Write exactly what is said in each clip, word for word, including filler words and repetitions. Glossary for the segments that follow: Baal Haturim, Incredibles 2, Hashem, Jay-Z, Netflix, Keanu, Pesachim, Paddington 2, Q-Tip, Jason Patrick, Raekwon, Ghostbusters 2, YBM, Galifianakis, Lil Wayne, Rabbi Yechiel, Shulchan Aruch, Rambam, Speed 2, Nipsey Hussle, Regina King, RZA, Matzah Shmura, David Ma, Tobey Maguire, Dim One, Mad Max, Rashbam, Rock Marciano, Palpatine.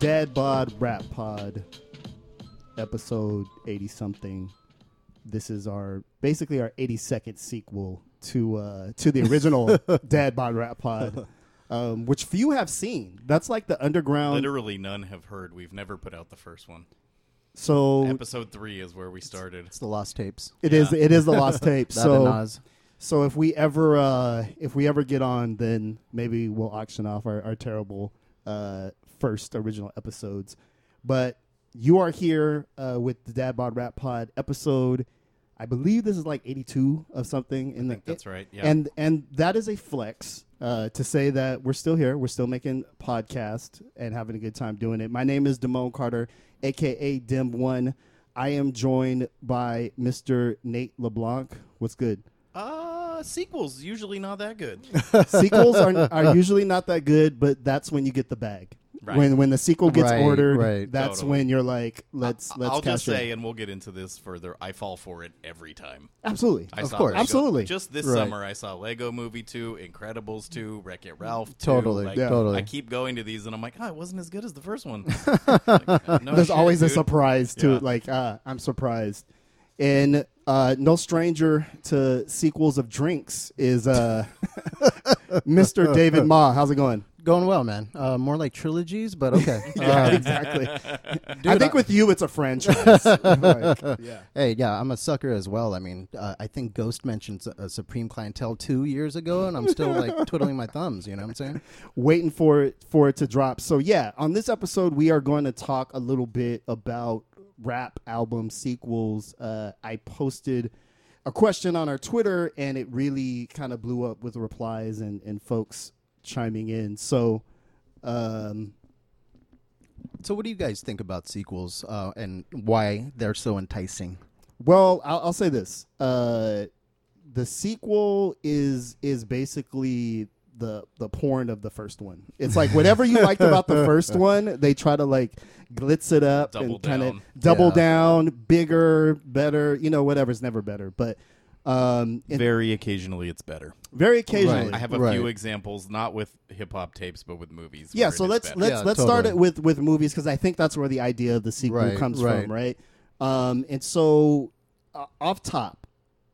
Dad Bod Rap Pod, episode eighty something. This is our basically our eighty-second sequel to uh, to the original Dad Bod Rap Pod, um, which few have seen. That's like the underground. Literally none have heard. We've never put out the first one. So episode three is where we started. It's, it's the lost tapes. It yeah. is. It is the lost tapes. so, so if we ever uh, if we ever get on, then maybe we'll auction off our, our terrible uh, first original episodes. But you are here uh, with the Dad Bod Rap Pod episode. I believe this is like eighty-two of something. In I the, think that's it, right. Yeah. And and that is a flex uh, to say that we're still here. We're still making podcasts and having a good time doing it. My name is Damon Carter, a k a. Dim One. I am joined by Mister Nate LeBlanc. What's good? Uh, sequels, usually not that good. Sequels are, are usually not that good, but that's when you get the bag. Right. When when the sequel gets right, ordered, right. that's totally. when you're like, let's let's. I'll just say, it. and we'll get into this further. I fall for it every time. Absolutely, I of course, Lego. absolutely. Just this right. summer, I saw Lego Movie two, Incredibles two, Wreck It Ralph two. Totally, like, yeah. totally. I keep going to these, and I'm like, oh, it wasn't as good as the first one. Like, no There's shit, always dude. a surprise to yeah. it. Like, uh, I'm surprised, and uh, no stranger to sequels of drinks is uh, Mister David Ma. How's it going? Going well, man. Uh, more like trilogies, but okay. yeah, um, exactly. Dude, I think I, with you, it's a franchise. Like, yeah. Hey, yeah, I'm a sucker as well. I mean, uh, I think Ghost mentioned uh, Supreme Clientele two years ago, and I'm still like twiddling my thumbs. You know what I'm saying? Waiting for it for it to drop. So yeah, on this episode, we are going to talk a little bit about rap album sequels. Uh, I posted a question on our Twitter, and it really kind of blew up with replies and and folks chiming in. So um so what do you guys think about sequels uh and why they're so enticing? Well, I'll, I'll say this, uh the sequel is is basically the the porn of the first one. It's like whatever you liked about the first one, they try to like glitz it up double and kind of double yeah. down, bigger, better, you know, whatever's never better, but Um, very occasionally it's better. Very occasionally. Right. I have a right. few examples, not with hip hop tapes, but with movies. Yeah, so let's let's, yeah, let's totally. start it with, with movies, because I think that's where the idea of the sequel right, comes right. from, right? Um, and so, uh, off top,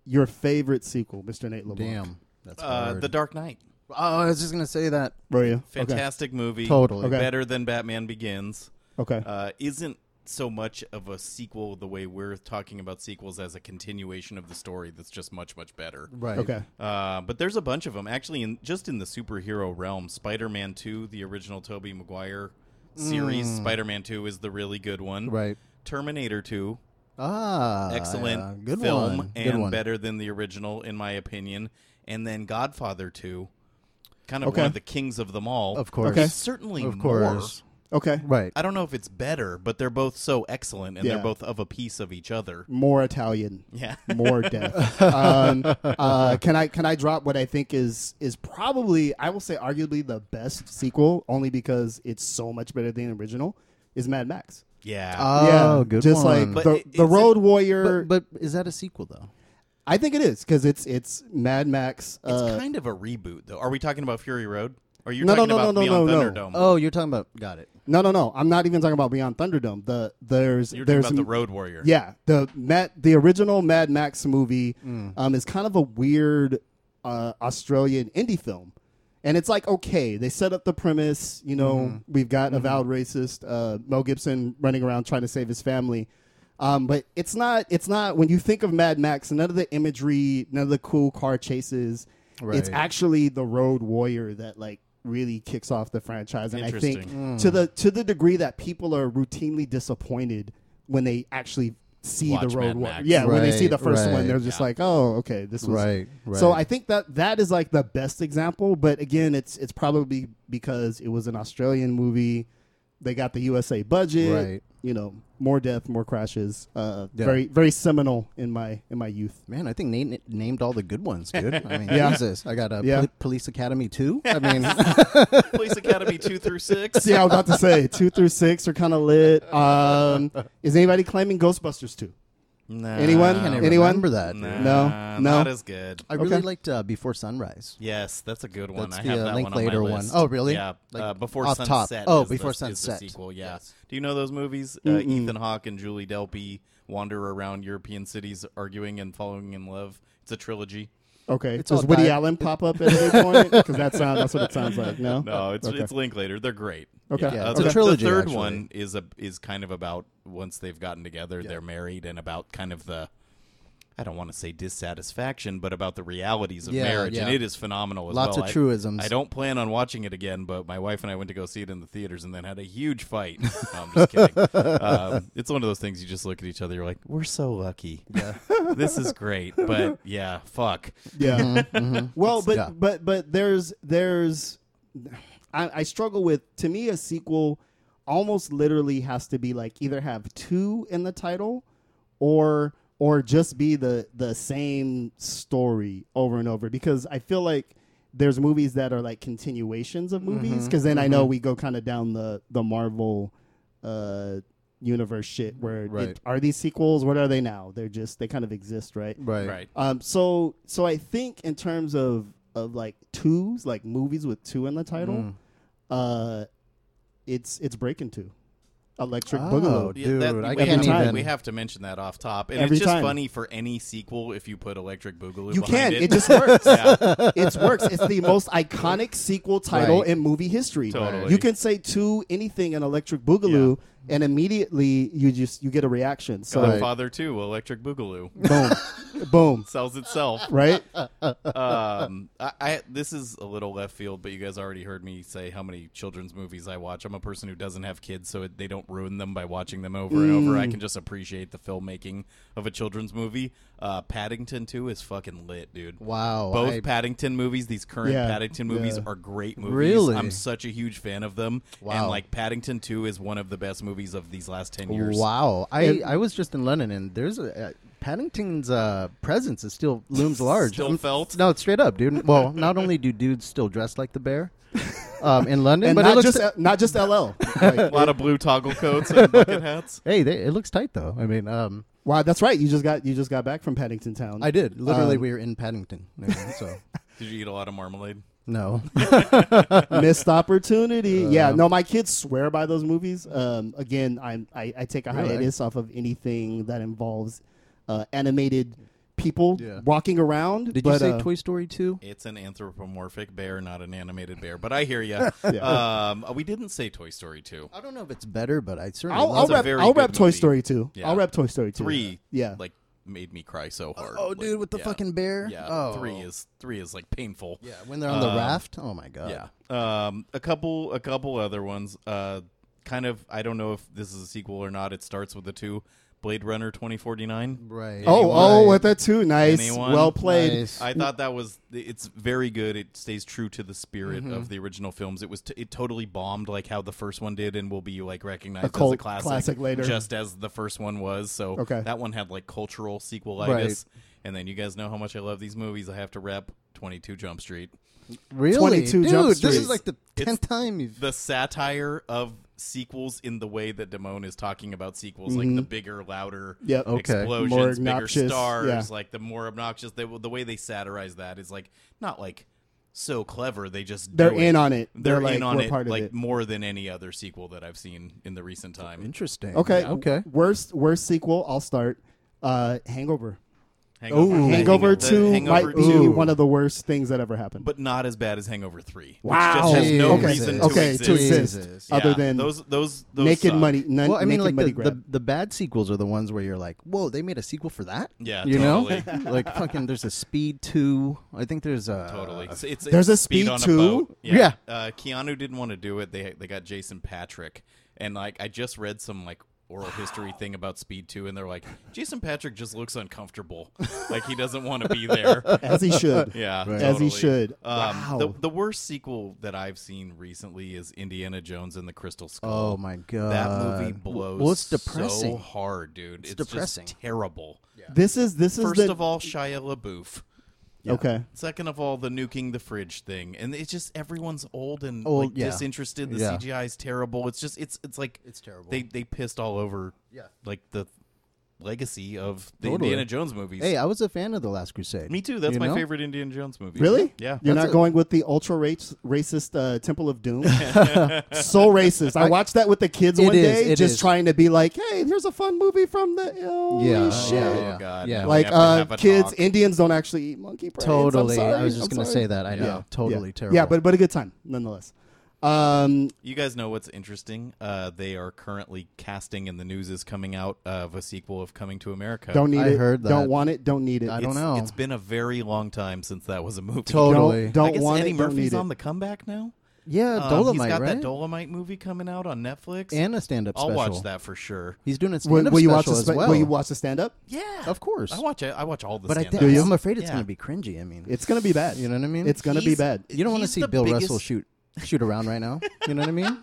your favorite sequel, Mister Nate LeBlanc. Damn, that's uh, The Dark Knight. Oh, I was just going to say that. Were you? Fantastic okay. movie. Totally. Okay. Better than Batman Begins. Okay. Uh, isn't so much of a sequel the way we're talking about sequels as a continuation of the story that's just much, much better. Right. Okay. Uh, but there's a bunch of them. Actually, in, just in the superhero realm, Spider-Man two, the original Tobey Maguire series, mm. Spider-Man two is the really good one. Right. Terminator two. Ah. Excellent yeah. good film one. and good one. Better than the original, in my opinion. And then Godfather two, kind of okay. one of the kings of them all. Of course. Okay. Certainly of course. more. Okay. Right. I don't know if it's better, but they're both so excellent, and yeah. they're both of a piece of each other. More Italian. Yeah. More death. um, uh, can I can I drop what I think is is probably, I will say arguably the best sequel, only because it's so much better than the original, is Mad Max. Yeah. Oh, yeah, good just one. Like the, the Road it, Warrior. But, but is that a sequel, though? I think it is, because it's, it's Mad Max. It's uh, kind of a reboot, though. Are we talking about Fury Road? Or you're no, talking no, about no, Beyond no, Thunderdome? No. Oh, you're talking about... Got it. No, no, no. I'm not even talking about Beyond Thunderdome. The there's you're there's, talking about the Road Warrior. Yeah, the Matt, the original Mad Max movie mm. um, is kind of a weird uh, Australian indie film, and it's like okay, they set up the premise. You know, mm-hmm. we've got mm-hmm. a avowed racist uh, Mel Gibson running around trying to save his family, um, but it's not it's not when you think of Mad Max, none of the imagery, none of the cool car chases. Right. It's actually the Road Warrior that like. really kicks off the franchise, and I think mm. to the to the degree that people are routinely disappointed when they actually see Watch the Road Warrior. Yeah, right, when they see the first right, one, they're just yeah. like, "Oh, okay, this was." Right, right. So I think that that is like the best example, but again, it's it's probably because it was an Australian movie. They got the U S A budget. Right. You know, more death, more crashes. Uh, yeah. Very, very seminal in my in my youth. Man, I think Nate named all the good ones, dude. I mean, yeah. Jesus, I got a yeah. poli- Police Academy two. I mean, Police Academy two through six. Yeah, I was about to say two through six are kind of lit. Um, is anybody claiming Ghostbusters two? No. Anyone? I Anyone? Remember that? No, no, no, not as good. I really okay. liked uh, Before Sunrise. Yes, that's a good one. That's I the, have that uh, Linklater one, on my list. one. Oh, really? Yeah. Like uh, Before Sunset. Top. Oh, is Before the, Sunset is the sequel. Yeah. Yes. Do you know those movies? Uh, Ethan Hawke and Julie Delpy wander around European cities, arguing and falling in love. It's a trilogy. Okay. It's Does Woody died. Allen pop up at any point? Because that sound, that's what it sounds like. No, no, it's okay. it's Linklater. They're great. Okay, yeah. Yeah, uh, it's the, a trilogy. The third actually. one is a is kind of about once they've gotten together, yeah. they're married, and about kind of the I don't want to say dissatisfaction, but about the realities of yeah, marriage, yeah. and it is phenomenal. As Lots well. of I, truisms. I don't plan on watching it again, but my wife and I went to go see it in the theaters, and then had a huge fight. No, I'm just kidding. Um, it's one of those things you just look at each other, you're like, "We're so lucky. Yeah, this is great." But yeah, fuck. Yeah. Mm-hmm, mm-hmm. Well, but, yeah. but but there's there's I, I struggle with to me a sequel almost literally has to be like either have two in the title or. Or just be the the same story over and over. Because I feel like there's movies that are like continuations of movies. Because mm-hmm, then mm-hmm. I know we go kind of down the, the Marvel uh, universe shit where right. it, are these sequels? What are they now? They're just, they kind of exist, right? Right. right. Um. So so I think in terms of, of like twos, like movies with two in the title, mm. uh, it's it's Breakin' two. Electric oh, Boogaloo, dude! That, I we, can't have even. we have to mention that off top, and Every it's just time. funny for any sequel if you put Electric Boogaloo. You behind can. It. it just works. yeah. It works. It's the most iconic sequel title right. in movie history. Totally, you can say to anything in Electric Boogaloo, yeah. and immediately you just you get a reaction. So, Godfather two, Electric Boogaloo, boom, boom, sells itself, right? um, I, I this is a little left field, but you guys already heard me say how many children's movies I watch. I'm a person who doesn't have kids, so it, they don't. ruin them by watching them over mm. and over. I can just appreciate the filmmaking of a children's movie. Uh, Paddington two is fucking lit, dude. Wow. Both I... Paddington movies, these current yeah, Paddington movies yeah. are great movies. Really? I'm such a huge fan of them. Wow. And like Paddington two is one of the best movies of these last ten years. Wow. I, it, I was just in London and there's a... Uh, Paddington's uh, presence is still looms large. Still I'm, felt? No, straight up, dude. Well, not only do dudes still dress like the bear um, in London, but not it looks just, t- not just L L. Like, a lot of blue toggle coats and bucket hats. Hey, they, it looks tight though. I mean, um, wow, that's right. You just got you just got back from Paddington Town. I did. Literally, um, we were in Paddington. Anyway, so, did you eat a lot of marmalade? No. Missed opportunity. Um, yeah. No, my kids swear by those movies. Um, again, I'm, I I take a hiatus really? off of anything that involves. Uh, animated people yeah. walking around. Did but, you say uh, Toy Story two? It's an anthropomorphic bear, not an animated bear. But I hear you. yeah. um, we didn't say Toy Story two. I don't know if it's better, but I certainly. I'll, I'll wrap. I'll wrap Toy Story two. Yeah. I'll wrap Toy Story two. Three. Yeah. Like made me cry so hard. Oh, oh like, dude, with the yeah. fucking bear. Yeah. Oh. Three is three is like painful. Yeah. When they're on um, the raft. Oh my god. Yeah. Um. A couple. A couple other ones. Uh. Kind of. I don't know if this is a sequel or not. It starts with the two. Blade Runner twenty forty-nine. Right. Anyone? Oh, oh, with that too. Nice. Anyone? Well played. Nice. I thought that was, it's very good. It stays true to the spirit mm-hmm. of the original films. It was, t- it totally bombed like how the first one did and will be like recognized a cult, as a classic, classic later, just as the first one was. So okay. that one had like cultural sequelitis. Right. And then you guys know how much I love these movies. I have to rep twenty-two Jump Street. Really? twenty-two Dude, Jump Street. This is like the tenth time you've... The satire of sequels in the way that Damone is talking about sequels, mm-hmm. like the bigger, louder yep. okay. explosions, bigger stars, yeah. like the more obnoxious. They, the way they satirize that is like not like so clever. They just They're do in it. on it. They're, They're like, in on it like it. more than any other sequel that I've seen in the recent time. Interesting. Okay. Yeah. Okay. Worst, worst sequel, I'll start. Uh, Hangover. Hangover, Ooh, Hangover two Hangover might be two. one of the worst things that ever happened, but not as bad as Hangover three. Wow, which just has no okay. reason to okay, exist, to exist. Yeah. other than those those, those naked suck. money. N- well, I mean, like the, the the bad sequels are the ones where you're like, whoa, they made a sequel for that. Yeah, you totally. know, like fucking. There's a Speed two. I think there's a totally. It's, it's, there's it's a Speed, speed two. A yeah, yeah. Uh, Keanu didn't want to do it. They they got Jason Patrick, and like I just read some like. oral history thing about Speed two, and they're like, Jason Patrick just looks uncomfortable. Like, he doesn't want to be there. As he should. Yeah, right. totally. As he should. Um, wow. The, the worst sequel that I've seen recently is Indiana Jones and the Crystal Skull. Oh, my God. That movie blows well, it's depressing. so hard, dude. It's, it's depressing. just terrible. Yeah. This is this is First the... of all, Shia LaBeouf. Yeah. Okay. Second of all, the nuking the fridge thing, and it's just everyone's old and oh, like, yeah. disinterested. The yeah. C G I is terrible. It's just it's it's like it's terrible. They they pissed all over. Yeah. Like the legacy of the totally. Indiana Jones movies. Hey, I was a fan of The Last Crusade. Me too. That's you my know? favorite Indiana Jones movie. Really? Yeah. You're That's not a... going with the ultra racist uh, Temple of Doom? So racist. I watched that with the kids it one is, day, just is. trying to be like, hey, here's a fun movie from the... Oh, yeah. shit. Yeah. Oh, God. Yeah. Like, uh, kids, talk. Indians don't actually eat monkey brains. Totally. I was just going to say that. I know. Yeah. Totally yeah. terrible. Yeah, but, but a good time, nonetheless. Um, you guys know what's interesting? Uh, they are currently casting, and the news is coming out of a sequel of Coming to America. Don't need I it. Heard that. Don't want it. Don't need it. I it's, don't know. It's been a very long time since that was a movie. Totally. Don't, don't I guess want Eddie it. Murphy's on it. the comeback now. Yeah, um, Dolemite. He's got right? that Dolemite movie coming out on Netflix and a stand-up special. I'll watch that for sure. He's doing a stand-up will, will special spe- as well. Will you watch the stand-up? Yeah, of course. I watch. I watch all the. But stand-ups. I th- I'm afraid it's yeah. going to be cringy. I mean, it's going to be bad. You know what I mean? It's going to be bad. You don't want to see Bill Russell shoot. Shoot around right now. You know what I mean?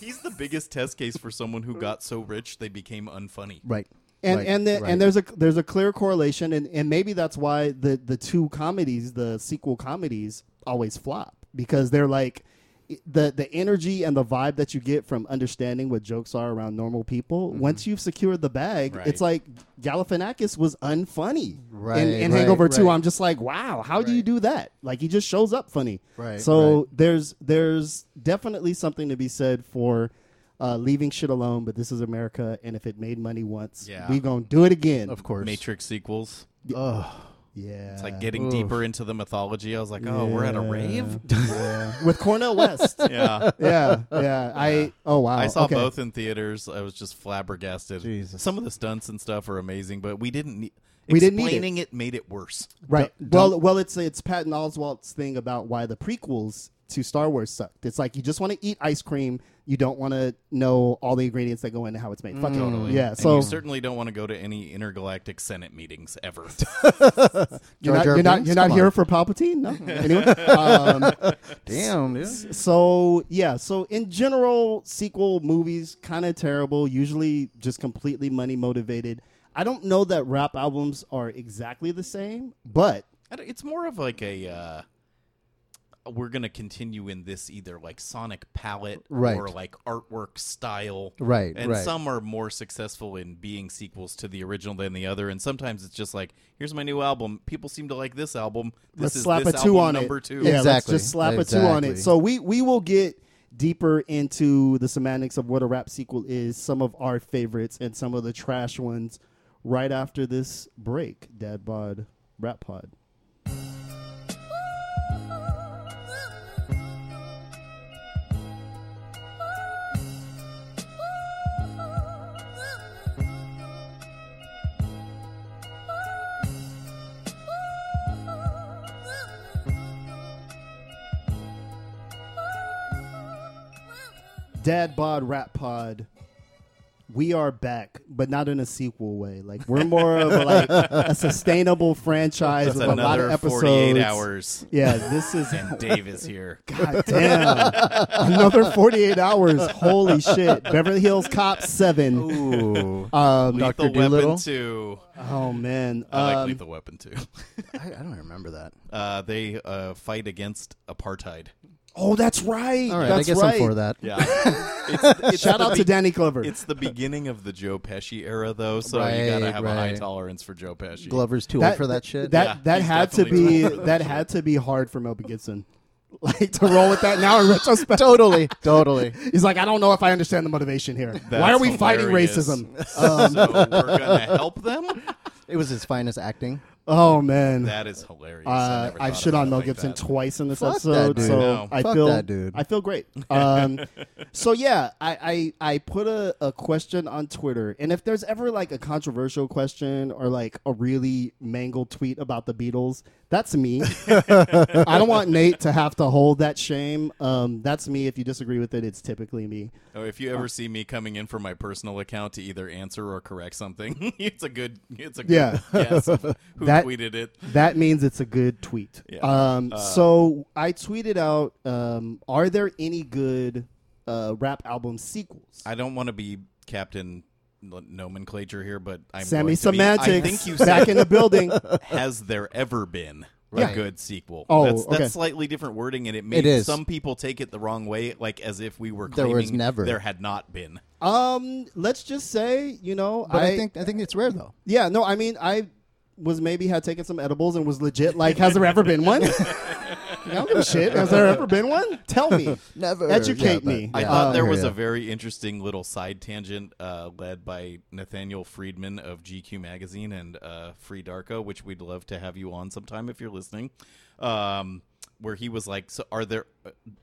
He's the biggest test case for someone who got so rich they became unfunny. Right. And right. and the, right. and there's a there's a clear correlation, and, and maybe that's why the, the two comedies, the sequel comedies, always flop. Because they're like the the energy and the vibe that you get from understanding what jokes are around normal people, mm-hmm. once you've secured the bag, right. it's like Galifianakis was unfunny. Right. And, and right, Hangover right. two, I'm just like, wow, how right. do you do that? Like, he just shows up funny. Right. So right. there's there's definitely something to be said for uh, leaving shit alone, but this is America, and if it made money once, yeah. we gonna do it again. Of course. Matrix sequels. Yeah. Ugh. Yeah, it's like getting Oof. deeper into the mythology. I was like, oh, yeah. we're at a rave yeah. with Cornel West. yeah. yeah, yeah, yeah. I oh wow, I saw okay. both in theaters. I was just flabbergasted. Jesus. Some of the stunts and stuff are amazing, but we didn't. Ne- we didn't need it. Explaining it made it worse. Right. Don't, well, don't. well, it's it's Patton Oswalt's thing about why the prequels to Star Wars sucked. It's like you just want to eat ice cream. You don't want to know all the ingredients that go into how it's made. Mm. Fuck totally. Yeah. So and you certainly don't want to go to any intergalactic Senate meetings ever. you're not, you're not, you're not here for Palpatine? No. Anyway, um, Damn. Dude. So yeah. So in general, sequel movies kind of terrible. Usually just completely money motivated. I don't know that rap albums are exactly the same, but it's more of like a. Uh, we're going to continue in this either like sonic palette right. or like artwork style. Right. And right. some are more successful in being sequels to the original than the other. And sometimes it's just like, here's my new album. People seem to like this album. This let's is slap this a two album on number it. Two. Yeah, exactly. Let's just slap exactly. a two on it. So we, we will get deeper into the semantics of what a rap sequel is, some of our favorites and some of the trash ones right after this break. Dad Bod Rap Pod. Dad Bod Rap Pod, we are back, but not in a sequel way. Like we're more of a, like a sustainable franchise with a lot of episodes. forty-eight hours. Yeah, this is and Dave is here. God damn, another forty-eight hours. Holy shit! Beverly Hills Cop Seven. Ooh, um, Doctor Dolittle two. Oh man, I like um, Lethal Weapon two. I, I don't remember that. Uh, they uh, fight against apartheid. Oh, that's right. All right, that's I guess right. I'm for that. Yeah. it's, it's Shout out be- to Danny Glover. It's the beginning of the Joe Pesci era, though, so right, you gotta have right. a high tolerance for Joe Pesci. Glover's too that, old for that shit. That yeah, that had to be that had to be hard for Mel Gibson. Like to roll with that now in retrospect. Totally, totally. He's like, I don't know if I understand the motivation here. That's Why are we hilarious. fighting racism? Um, so we're gonna help them. It was his finest acting. Oh man, that is hilarious! Uh, I I've shit on Mel Gibson like twice in this Fuck episode, that, so no. I Fuck feel that, dude. I feel great. Um, so yeah, I I, I put a, a question on Twitter, and if there's ever like a controversial question or like a really mangled tweet about the Beatles, that's me. I don't want Nate to have to hold that shame. Um, that's me. If you disagree with it, it's typically me. Oh, if you ever uh, see me coming in from my personal account to either answer or correct something, it's a good. It's a good yeah. guess. Who That, tweeted it. That means it's a good tweet. Yeah. Um, uh, so I tweeted out, um, are there any good uh, rap album sequels? I don't want to be Captain Nomenclature here, but I'm Sammy Semantics. Be, I think you said, back in the building. Has there ever been? yeah. a good sequel. Oh, that's, okay. that's slightly different wording, and it made it some people take it the wrong way, like as if we were claiming there was never. There had not been. Um, let's just say, you know, but I, I think I think it's rare though. Yeah, no, I mean, I was maybe had taken some edibles and was legit like, has there ever been one? I don't give a shit. Has there ever been one? Tell me. Never. Educate yeah, me. I yeah. thought there was a very interesting little side tangent uh, led by Nathaniel Friedman of G Q Magazine and uh, Free Darko, which we'd love to have you on sometime if you're listening, um, where he was like, so are there,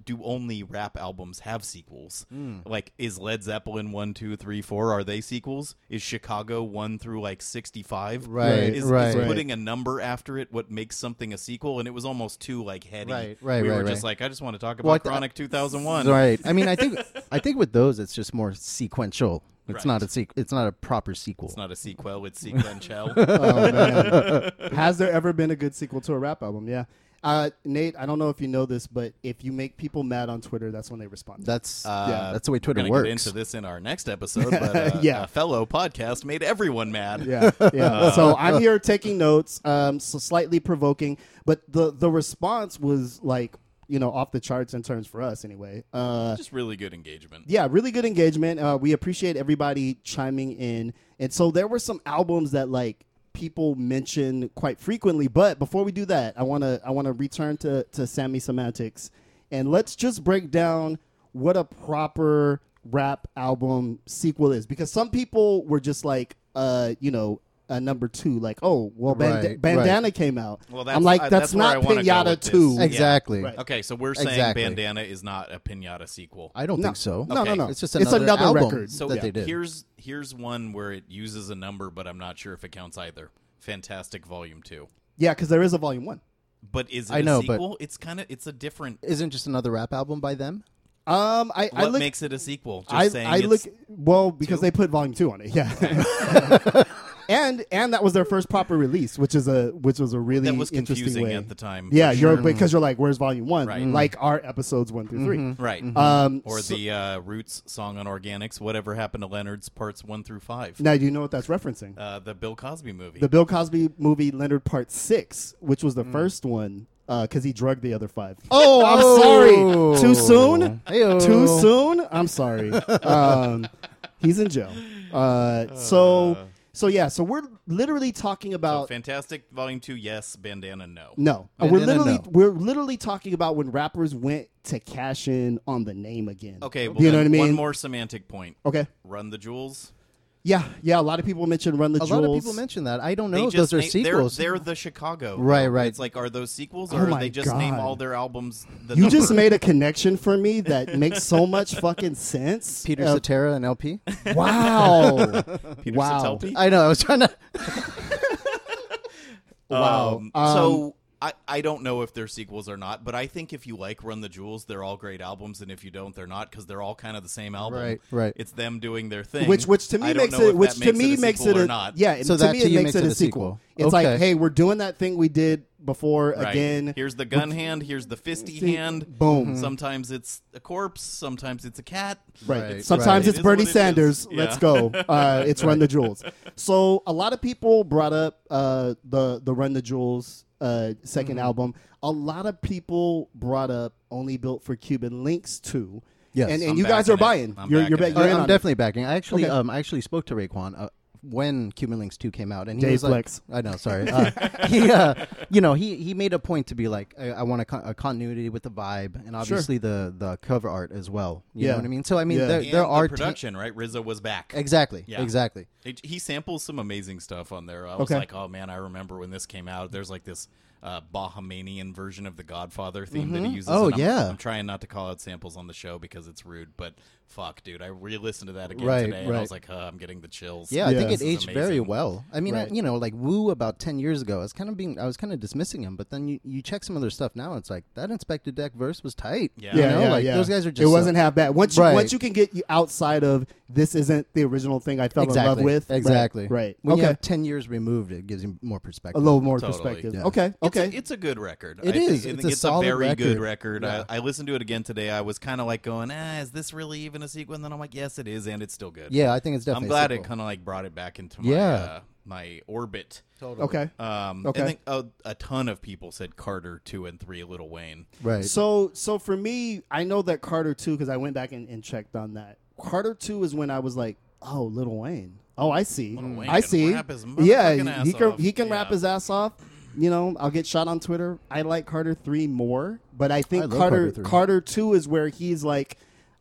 do only rap albums have sequels? Mm. Like, is Led Zeppelin one, two, three, four, are they sequels? Is Chicago one through like sixty-five? Right, is, right. Is right. putting a number after it what makes something a sequel? And it was almost too, like, heady. Right, right, We right, were right. just like, I just want to talk about well, Chronic th- two thousand one. Right. I mean, I think I think with those, it's just more sequential. It's right. not a sequ- It's not a proper sequel. It's not a sequel. It's sequential. Oh, man. Has there ever been a good sequel to a rap album? Yeah. Uh, Nate, I don't know if you know this, but if you make people mad on Twitter, that's when they respond. That's uh, yeah, that's the way Twitter we're works. We're going to get into this in our next episode, but uh, yeah. a fellow podcast made everyone mad. Yeah, yeah. Uh, so I'm here taking notes, um, so slightly provoking, but the, the response was like, you know, off the charts in terms for us anyway. Uh, Just really good engagement. Yeah, really good engagement. Uh, we appreciate everybody chiming in. And so there were some albums that like, people mention quite frequently, but before we do that, I want to I want to return to to Sammy Semantics, and let's just break down what a proper rap album sequel is, because some people were just like, uh, you know, uh, number two, like, oh, well, Band- right, Bandana right. came out. Well, that's, I'm like, that's, uh, that's not Pinata two, exactly. Yeah. Right. Okay, so we're saying exactly. Bandana is not a Pinata sequel. I don't no. think so. No, okay. no, no. It's just another, it's another album record so that yeah. they did. Here's here's one where it uses a number, but I'm not sure if it counts either. Fantastic Volume Two. Yeah, because there is a Volume One. But is it I a know, sequel? It's kind of it's a different. Isn't just another rap album by them? Um, I, what I look, makes it a sequel? Just I, saying I look well because two? They put Volume Two on it. Yeah. And and that was their first proper release, which is a which was a really that was confusing way. At the time. Yeah, sure. you're because you're like, where's Volume One? Right. Like our episodes one through three, mm-hmm. right? Mm-hmm. Um, or so, the uh, Roots song on Organics. Whatever happened to Leonard's Parts One through Five? Now, do you know what that's referencing? Uh, the Bill Cosby movie. The Bill Cosby movie, Leonard Part Six, which was the mm. first one. Because uh, he drugged the other five. Oh, I'm oh. sorry. Too soon? Hey-o. Too soon? I'm sorry. Um, he's in jail. Uh, so, so yeah, so we're literally talking about... So Fantastic Volume two, yes. Bandana, no. No. Bandana, we're literally no. we're literally talking about when rappers went to cash in on the name again. Okay, well, you know what I mean? One more semantic point. Okay. Run the Jewels. Yeah, yeah. A lot of people mention Run the Jewels. A lot of people mention that. I don't know they if those are na- sequels. They're, they're the Chicago. Right, right. It's like, are those sequels or oh are they just God. Name all their albums the You number? Just made a connection for me that makes so much fucking sense. Peter uh, Cetera and L P. Wow. Peter wow. Cetera. I know. I was trying to. Wow. Um, um, so. I, I don't know if they're sequels or not, but I think if you like Run the Jewels, they're all great albums, and if you don't, they're not, because they're all kind of the same album. Right, right. It's them doing their thing. Which, which to me I makes it, which to me makes it, a, not. Yeah. So to me, it makes it a sequel. It's okay. Like, hey, we're doing that thing we did before right. again. Here's the gun hand. Here's the fisty See, hand. Boom. Mm-hmm. Sometimes it's a corpse. Sometimes it's a cat. Right. right. Sometimes right. it's it Bernie Sanders. It yeah. Let's go. Uh, it's Run the Jewels. So a lot of people brought up uh, the the Run the Jewels. Uh, second mm-hmm. album. A lot of people brought up Only Built for Cuban Links too. Yes, and, and you guys are it. Buying. I'm, you're, you're ba- you're I'm definitely it. Backing. I actually, okay. um, I actually spoke to Raekwon uh, when Cuban Links two came out, and he Dave was Flex. Like, "I know, sorry." Uh, he, uh, you know, he he made a point to be like, "I, I want a, con- a continuity with the vibe, and obviously sure. the the cover art as well." You yeah. know what I mean? So I mean, yeah. there, there the are production t- right. R Z A was back. Exactly. Yeah. Exactly. He, he samples some amazing stuff on there. I was okay. like, "Oh man, I remember when this came out." There's like this. Uh, Bahamian version of the Godfather theme mm-hmm. that he uses. Oh, I'm, yeah. I'm trying not to call out samples on the show because it's rude, but fuck, dude. I re-listened to that again right, today, right. and I was like, huh, I'm getting the chills. Yeah, yeah. I think this it aged amazing. Very well. I mean, right. I, you know, like Wu about ten years ago, I was kind of being, I was kind of dismissing him, but then you, you check some of their stuff now, it's like, that Inspector Deck verse was tight. Yeah, you yeah, know? Yeah, like, yeah. Those guys are just... It wasn't uh, half bad. Once you, right. once you can get you outside of, this isn't the original thing I fell exactly. in love with. Exactly. Right. right. When okay. you have ten years removed, it gives you more perspective. A little more totally. Perspective. Yeah. Okay. It's okay, a, it's a good record. It I is. Think, it's I think a it's solid a very record. Good record. Yeah. I, I listened to it again today. I was kind of like going, ah, is this really even a sequel? And then I'm like, yes, it is, and it's still good. Yeah, I think it's definitely. I'm glad a sequel. It kind of like brought it back into my yeah. uh, my orbit. Totally. Okay. Um, okay. I think a, a ton of people said Carter two and three, Lil Wayne. Right. So so for me, I know that Carter two, because I went back and, and checked on that. Carter two is when I was like, oh, Lil Wayne. Oh, I see. Lil Wayne I see. Rap his yeah, he can, he can yeah. rap his ass off. You know, I'll get shot on Twitter. I like Carter three more, but I think I Carter Carter, Carter two is where he's like,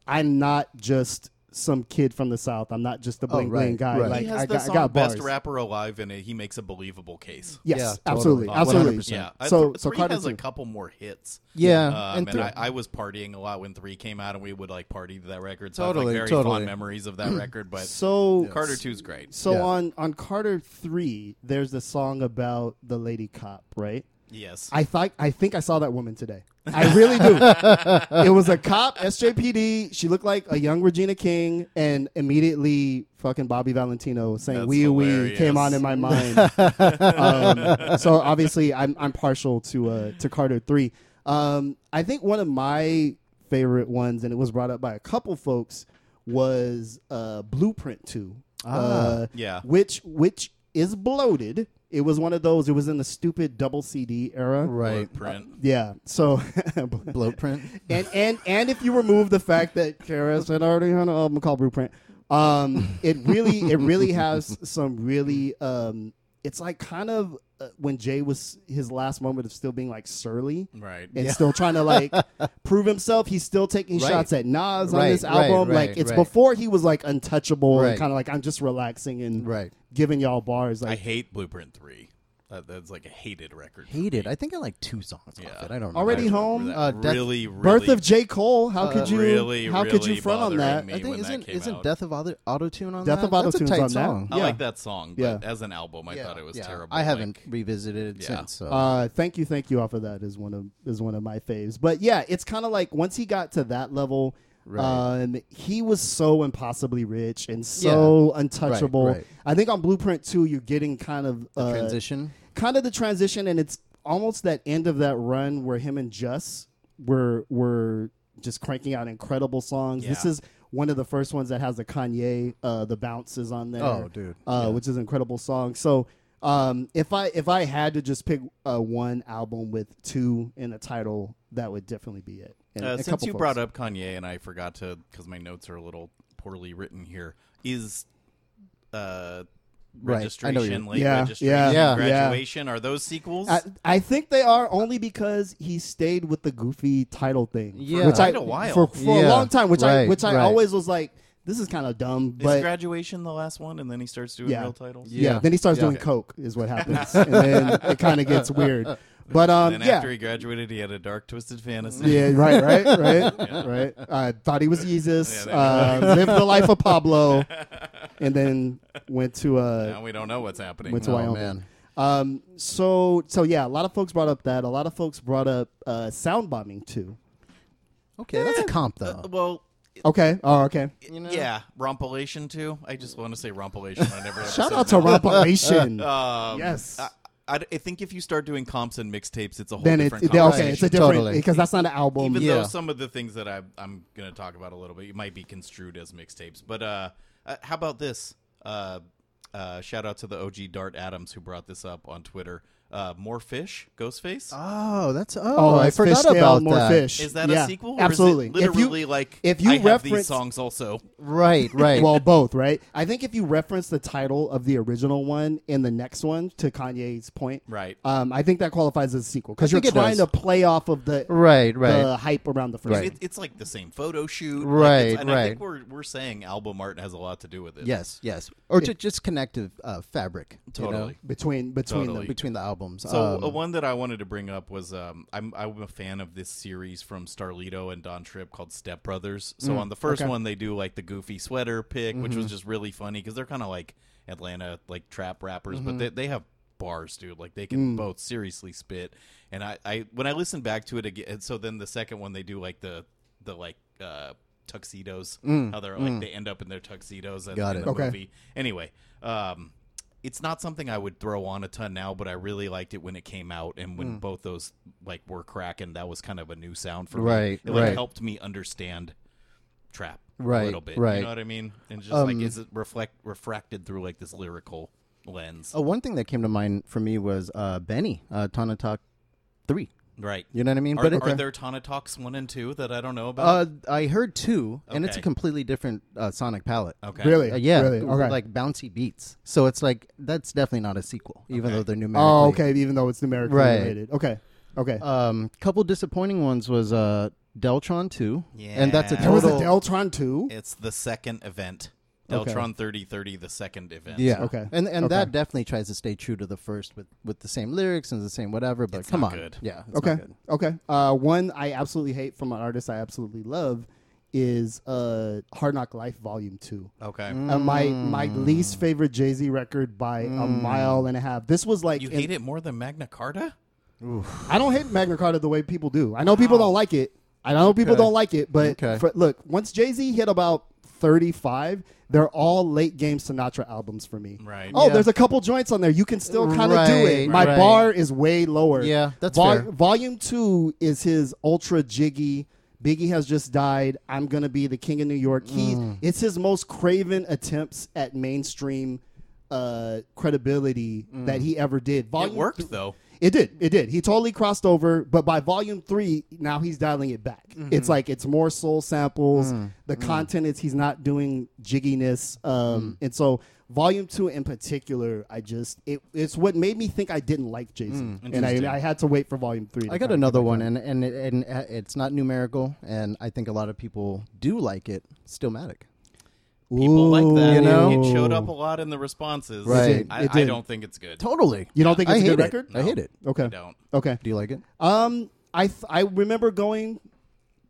I'm not just some kid from the South. I'm not just a bling oh, right, bling guy. Right. Like, he has I, the song I got best bars. Rapper alive, and he makes a believable case. Yes, yeah, absolutely, totally. absolutely. one hundred percent Yeah, I, so, th- so three Carter has two. a couple more hits. Yeah, um, and, th- and I, I was partying a lot when three came out, and we would like party to that record. So totally, I have, like, very totally. fond memories of that record. But so yes. Carter two's great. So yeah. on on Carter three, there's the song about the lady cop, right? Yes, I thought I think I saw that woman today. I really do. It was a cop, S J P D. She looked like a young Regina King, and immediately fucking Bobby Valentino saying "wee wee" came on in my mind. um, so obviously, I'm I'm partial to uh, to Carter three. Um, I think one of my favorite ones, and it was brought up by a couple folks, was uh, Blueprint two. Ah, uh, yeah, which which is bloated. It was one of those. It was in the stupid double C D era. Right. Print. Uh, yeah. So. Blueprint. And, and and if you remove the fact that K R S had already had an album called Blueprint, um, it really it really has some really. Um, it's like kind of uh, when Jay was his last moment of still being like surly. Right. And yeah. still trying to like prove himself. He's still taking right. shots at Nas right, on this album. Right, right, like it's right. before he was like untouchable right. and kind of like I'm just relaxing and. Right. Giving y'all bars. Like, I hate Blueprint three. Uh, that's like a hated record. Hated. I think I like two songs yeah. off it. I don't know. Already Home. Uh, Death, really, really. Birth of J. Cole. How uh, could you? Really, how could you front on that? I think isn't isn't out. Death of Autotune on Death that? Death of Autotune's on song. that. Yeah. I like that song, but yeah. as an album, I yeah. thought it was yeah. terrible. I haven't like, revisited it yeah. since. So. Uh, thank you, thank you. Off of that is one of is one of my faves. But yeah, it's kind of like once he got to that level. Right. Um, he was so impossibly rich and so yeah. untouchable. Right, right. I think on Blueprint two, you're getting kind of uh, the transition, kind of the transition, and it's almost that end of that run where him and Just were were just cranking out incredible songs. Yeah. This is one of the first ones that has the Kanye, uh, the bounces on there. Oh, dude, uh, yeah. which is an incredible song. So. Um, if I if I had to just pick uh, one album with two in the title, that would definitely be it. And, uh, since you folks. brought up Kanye, and I forgot to, because my notes are a little poorly written here, is uh, right. Registration, Late yeah. Registration, yeah. Yeah. Graduation, yeah. are those sequels? I, I think they are, only because he stayed with the goofy title thing. Yeah, which I, a while. For, for yeah. a long time, which right. I which I right. always was like, this is kind of dumb. But is Graduation the last one, and then he starts doing yeah. real titles? Yeah. yeah. Then he starts yeah, doing okay. coke, is what happens, and then it kind of gets weird. But um, and then yeah. after he graduated, he had a dark, twisted fantasy. Yeah, right, right, right, yeah. right. Uh, thought he was Jesus. Yeah, uh, lived the life of Pablo, and then went to. Uh, now we don't know what's happening. Went to oh, Wyoming. Man. Um. So so yeah, a lot of folks brought up that. A lot of folks brought up uh, Sound Bombing too. Okay, yeah. that's a comp though. Uh, well. Okay. Oh, okay. You know? Yeah. Rompilation, too. I just want to say Rompilation. I never Shout out to Rompilation. um, yes. I, I, I think if you start doing comps and mixtapes, it's a whole then different it, conversation. Okay, it's a different, totally. because that's not an album. Even yeah. though some of the things that I, I'm going to talk about a little bit, it might be construed as mixtapes. But uh, uh, how about this? Uh, uh, shout out to the O G Dart Adams who brought this up on Twitter. Uh, more Fish, Ghostface. Oh, that's oh, oh I forgot Fish about More that. Fish. Is that yeah, a sequel? Or absolutely. Is it literally, if you, like if you I reference, have these songs also. Right, right. Well, both, right? I think if you reference the title of the original one and the next one to Kanye's point, right? Um, I think that qualifies as a sequel because you're trying to play off of the right, right. the hype around the first. Right. It, it's like the same photo shoot, right? Like and right. I think we're we're saying album art has a lot to do with it. Yes, yes. Or it, just connective uh, fabric, totally you know? between between totally. the, between the albums. So um, uh, one that I wanted to bring up was um, I'm I'm a fan of this series from Starlito and Don Tripp called Step Brothers. So mm, on the first okay. one, they do like the goofy sweater pick, mm-hmm. which was just really funny because they're kind of like Atlanta like trap rappers, mm-hmm. but they they have bars, dude. Like they can mm. both seriously spit. And I, I when I listen back to it again, so then the second one they do like the the like uh, tuxedos, mm. how they're like mm. they end up in their tuxedos. And, Got it. In the okay. movie. Anyway. Um, It's not something I would throw on a ton now, but I really liked it when it came out and when mm. both those like were cracking. That was kind of a new sound for right, me. It like, right. helped me understand trap right, a little bit. Right. You know what I mean? And just um, like is it reflect refracted through like this lyrical lens. Oh, one thing that came to mind for me was uh, Benny, uh, Tana Talk three. Right. You know what I mean? Are, but it, are there Tana Talks one and two that I don't know about? Uh, I heard two, okay. And it's a completely different uh, sonic palette. Okay. Really? Uh, yeah. Really? Okay. Like bouncy beats. So it's like, that's definitely not a sequel, even okay. though they're numerically. Oh, okay. Even though it's numerically right. related. Okay. Okay. Um, couple disappointing ones was uh, Deltron two. Yeah. And that's a total. There was a Deltron two? It's the second event. Deltron okay. thirty thirty, the second event. Yeah, okay. And and okay. that definitely tries to stay true to the first with, with the same lyrics and the same whatever, but it's come not on. Good. Yeah, it's okay. Not good. Okay. Uh, one I absolutely hate from an artist I absolutely love is uh, Hard Knock Life Volume two. Okay. Mm. Uh, my my least favorite Jay-Z record by mm. a mile and a half. This was like... You hate it more than Magna Carta? Oof. I don't hate Magna Carta the way people do. I know wow. people don't like it. I know okay. people don't like it, but okay. for, look, once Jay-Z hit about... thirty-five, they're all late game Sinatra albums for me. Right. Oh, yeah. There's a couple joints on there. You can still kind of right, do it. My right. bar is way lower. Yeah, that's Vol- fair. Volume two is his ultra jiggy. Biggie has just died. I'm going to be the king of New York. He, mm. It's his most craven attempts at mainstream uh, credibility mm. that he ever did. Volume it worked, th- though. It did. It did. He totally crossed over. But by volume three, now he's dialing it back. Mm-hmm. It's like it's more soul samples. Mm. The mm. content is he's not doing jigginess. Um, mm. And so volume two in particular, I just it, it's what made me think I didn't like Jay-Z. Mm. And I, I had to wait for volume three. I got another one. And, and, it, and it's not numerical. And I think a lot of people do like it. Stillmatic. People Ooh, like that. You know? It showed up a lot in the responses. Right. I, I don't think it's good. Totally. You don't think it's I a good it. record? No, I hate it. Okay. I don't. Okay. Do you like it? Um, I th- I remember going,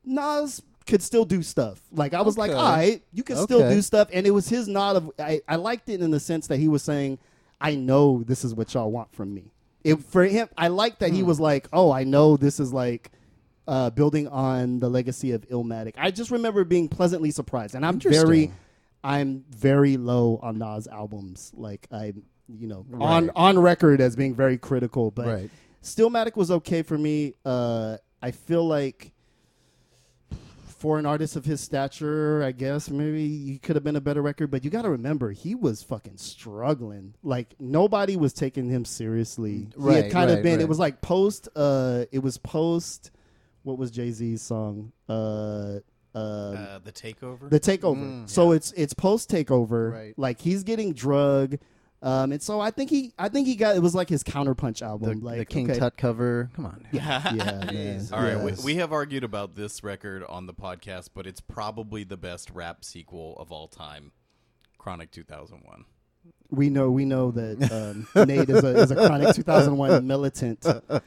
Nas could still do stuff. Like, I was okay. like, all right, you can okay. still do stuff. And it was his nod of, I, I liked it in the sense that he was saying, I know this is what y'all want from me. It For him, I liked that hmm. he was like, oh, I know this is like, uh, building on the legacy of Illmatic. I just remember being pleasantly surprised. And I'm very... I'm very low on Nas albums. Like I'm, you know, right. on, on record as being very critical. But right. Stillmatic was okay for me. Uh, I feel like for an artist of his stature, I guess maybe he could have been a better record. But you got to remember, he was fucking struggling. Like nobody was taking him seriously. Right, he had kind right, of been. Right. It was like post. Uh, it was post. What was Jay-Z's song? Uh, Um, uh, the takeover. The takeover. Mm, so yeah. it's it's post takeover. Right. Like he's getting drug, um, and so I think he I think he got it was like his counterpunch album. The, like the King okay. Tut cover. Come on. Yeah. yeah yes. All right. Yes. We, we have argued about this record on the podcast, but it's probably the best rap sequel of all time. Chronic two thousand one. We know we know that um, Nate is a, is a Chronic two thousand one militant.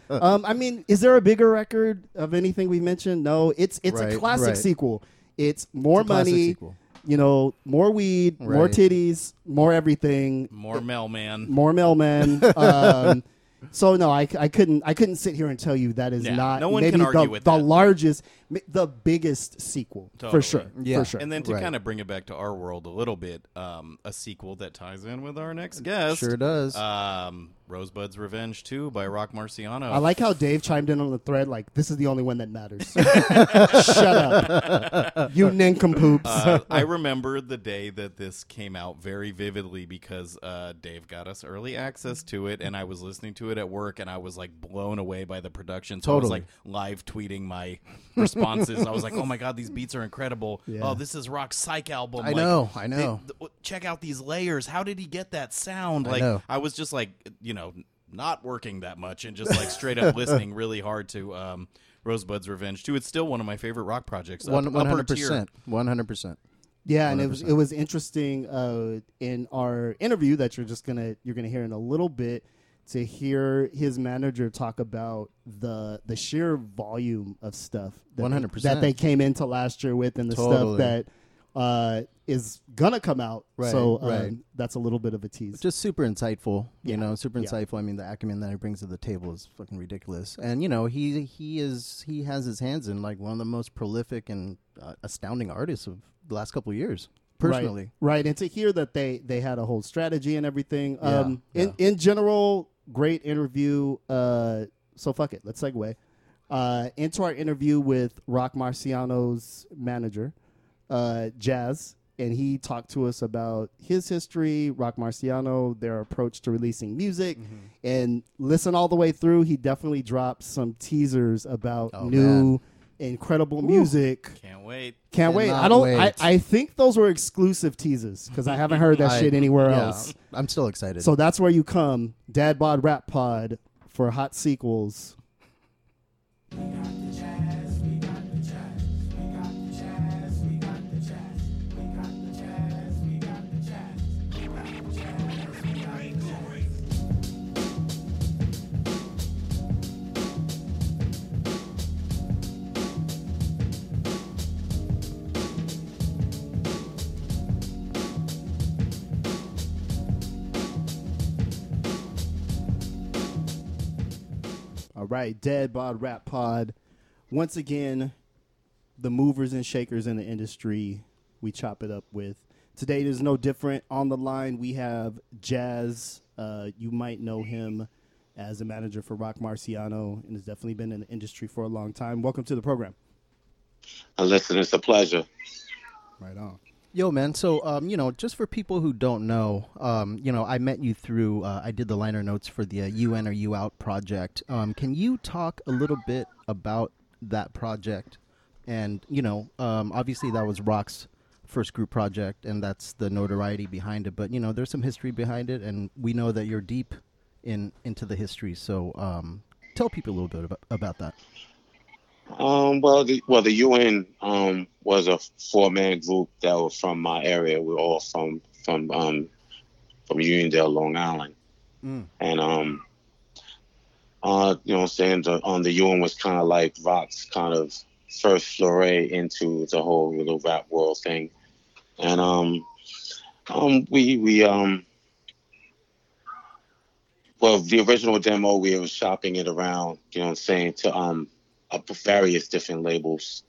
Um, I mean, is there a bigger record of anything we mentioned? No, it's it's right, a classic right. sequel. It's more it's money, sequel. You know, more weed, right. more titties, more everything, more mailman, more mailman. um, so no, I, I couldn't I couldn't sit here and tell you that is yeah, not no one maybe can argue the, with the that. largest, the biggest sequel totally. for sure. Yeah. For sure. And then to right. kind of bring it back to our world a little bit, um, a sequel that ties in with our next guest. Sure does. Um, Rosebud's Revenge two by Rock Marciano. I like how Dave chimed in on the thread like this is the only one that matters. Shut up. You nincompoops. Uh, I remember the day that this came out very vividly because uh, Dave got us early access to it and I was listening to it at work and I was like blown away by the production. So totally. I was like live tweeting my responses. I was like, oh my God, these beats are incredible. Yeah. Oh, this is Rock's psych album. I like, know, I know. They, th- check out these layers. How did he get that sound? Like I, I was just like, you know, Know, not working that much and just like straight up listening really hard to um, Rosebud's Revenge two. It's still one of my favorite rock projects. Up, one hundred percent. one hundred percent. Yeah, one hundred percent. And it was it was interesting uh, in our interview that you're just gonna you're gonna hear in a little bit to hear his manager talk about the the sheer volume of stuff that one hundred percent. They, that they came into last year with and the totally. stuff that. Uh, is gonna come out, right, so um, right. that's a little bit of a tease. Just super insightful, you yeah. know, super yeah. insightful. I mean, the acumen that he brings to the table is fucking ridiculous. And you know, he he is he has his hands in like one of the most prolific and uh, astounding artists of the last couple of years, personally. Right. right, and to hear that they they had a whole strategy and everything. Um, yeah. in yeah. in general, great interview. Uh, so fuck it, let's segue uh, into our interview with Rock Marciano's manager. Uh, Jazz and he talked to us about his history, Rock Marciano, their approach to releasing music. Mm-hmm. And listen all the way through, he definitely dropped some teasers about oh, new man. incredible Ooh. music. Can't wait. Can't wait. I don't. Wait. I, I think those were exclusive teases because I haven't heard that I, shit anywhere yeah, else. I'm still excited. So that's where you come, Dad Bod Rap Pod, for hot sequels. We got the jazz, we got the jazz, we got the jazz, we got the jazz, we got the jazz, we got the jazz, we got the jazz, we got the jazz. All right, Dad Bod Rap Pod. Once again, the movers and shakers in the industry we chop it up with. Today there's no different. On the line, we have Jazz. Uh, you might know him as a manager for Rock Marciano and has definitely been in the industry for a long time. Welcome to the program. Uh, listen, it's a pleasure. Right on. Yo, man. So, um, you know, just for people who don't know, um, you know, I met you through, uh, I did the liner notes for the uh, You In or You Out project. Um, can you talk a little bit about that project? And you know, um obviously that was Rock's first group project, and that's the notoriety behind it, but you know, there's some history behind it, and we know that you're deep in into the history, so um tell people a little bit about, about that. Um well the well the U N um was a four-man group that was from my area. We we're all from from um from Uniondale, Long Island. mm. and um Uh, you know what I'm saying? The, um, the U N was kind of like Rock's kind of first foray into the whole little rap world thing. And um, um, we, we um, well, the original demo, we were shopping it around, you know what I'm saying, to um, uh, various different labels.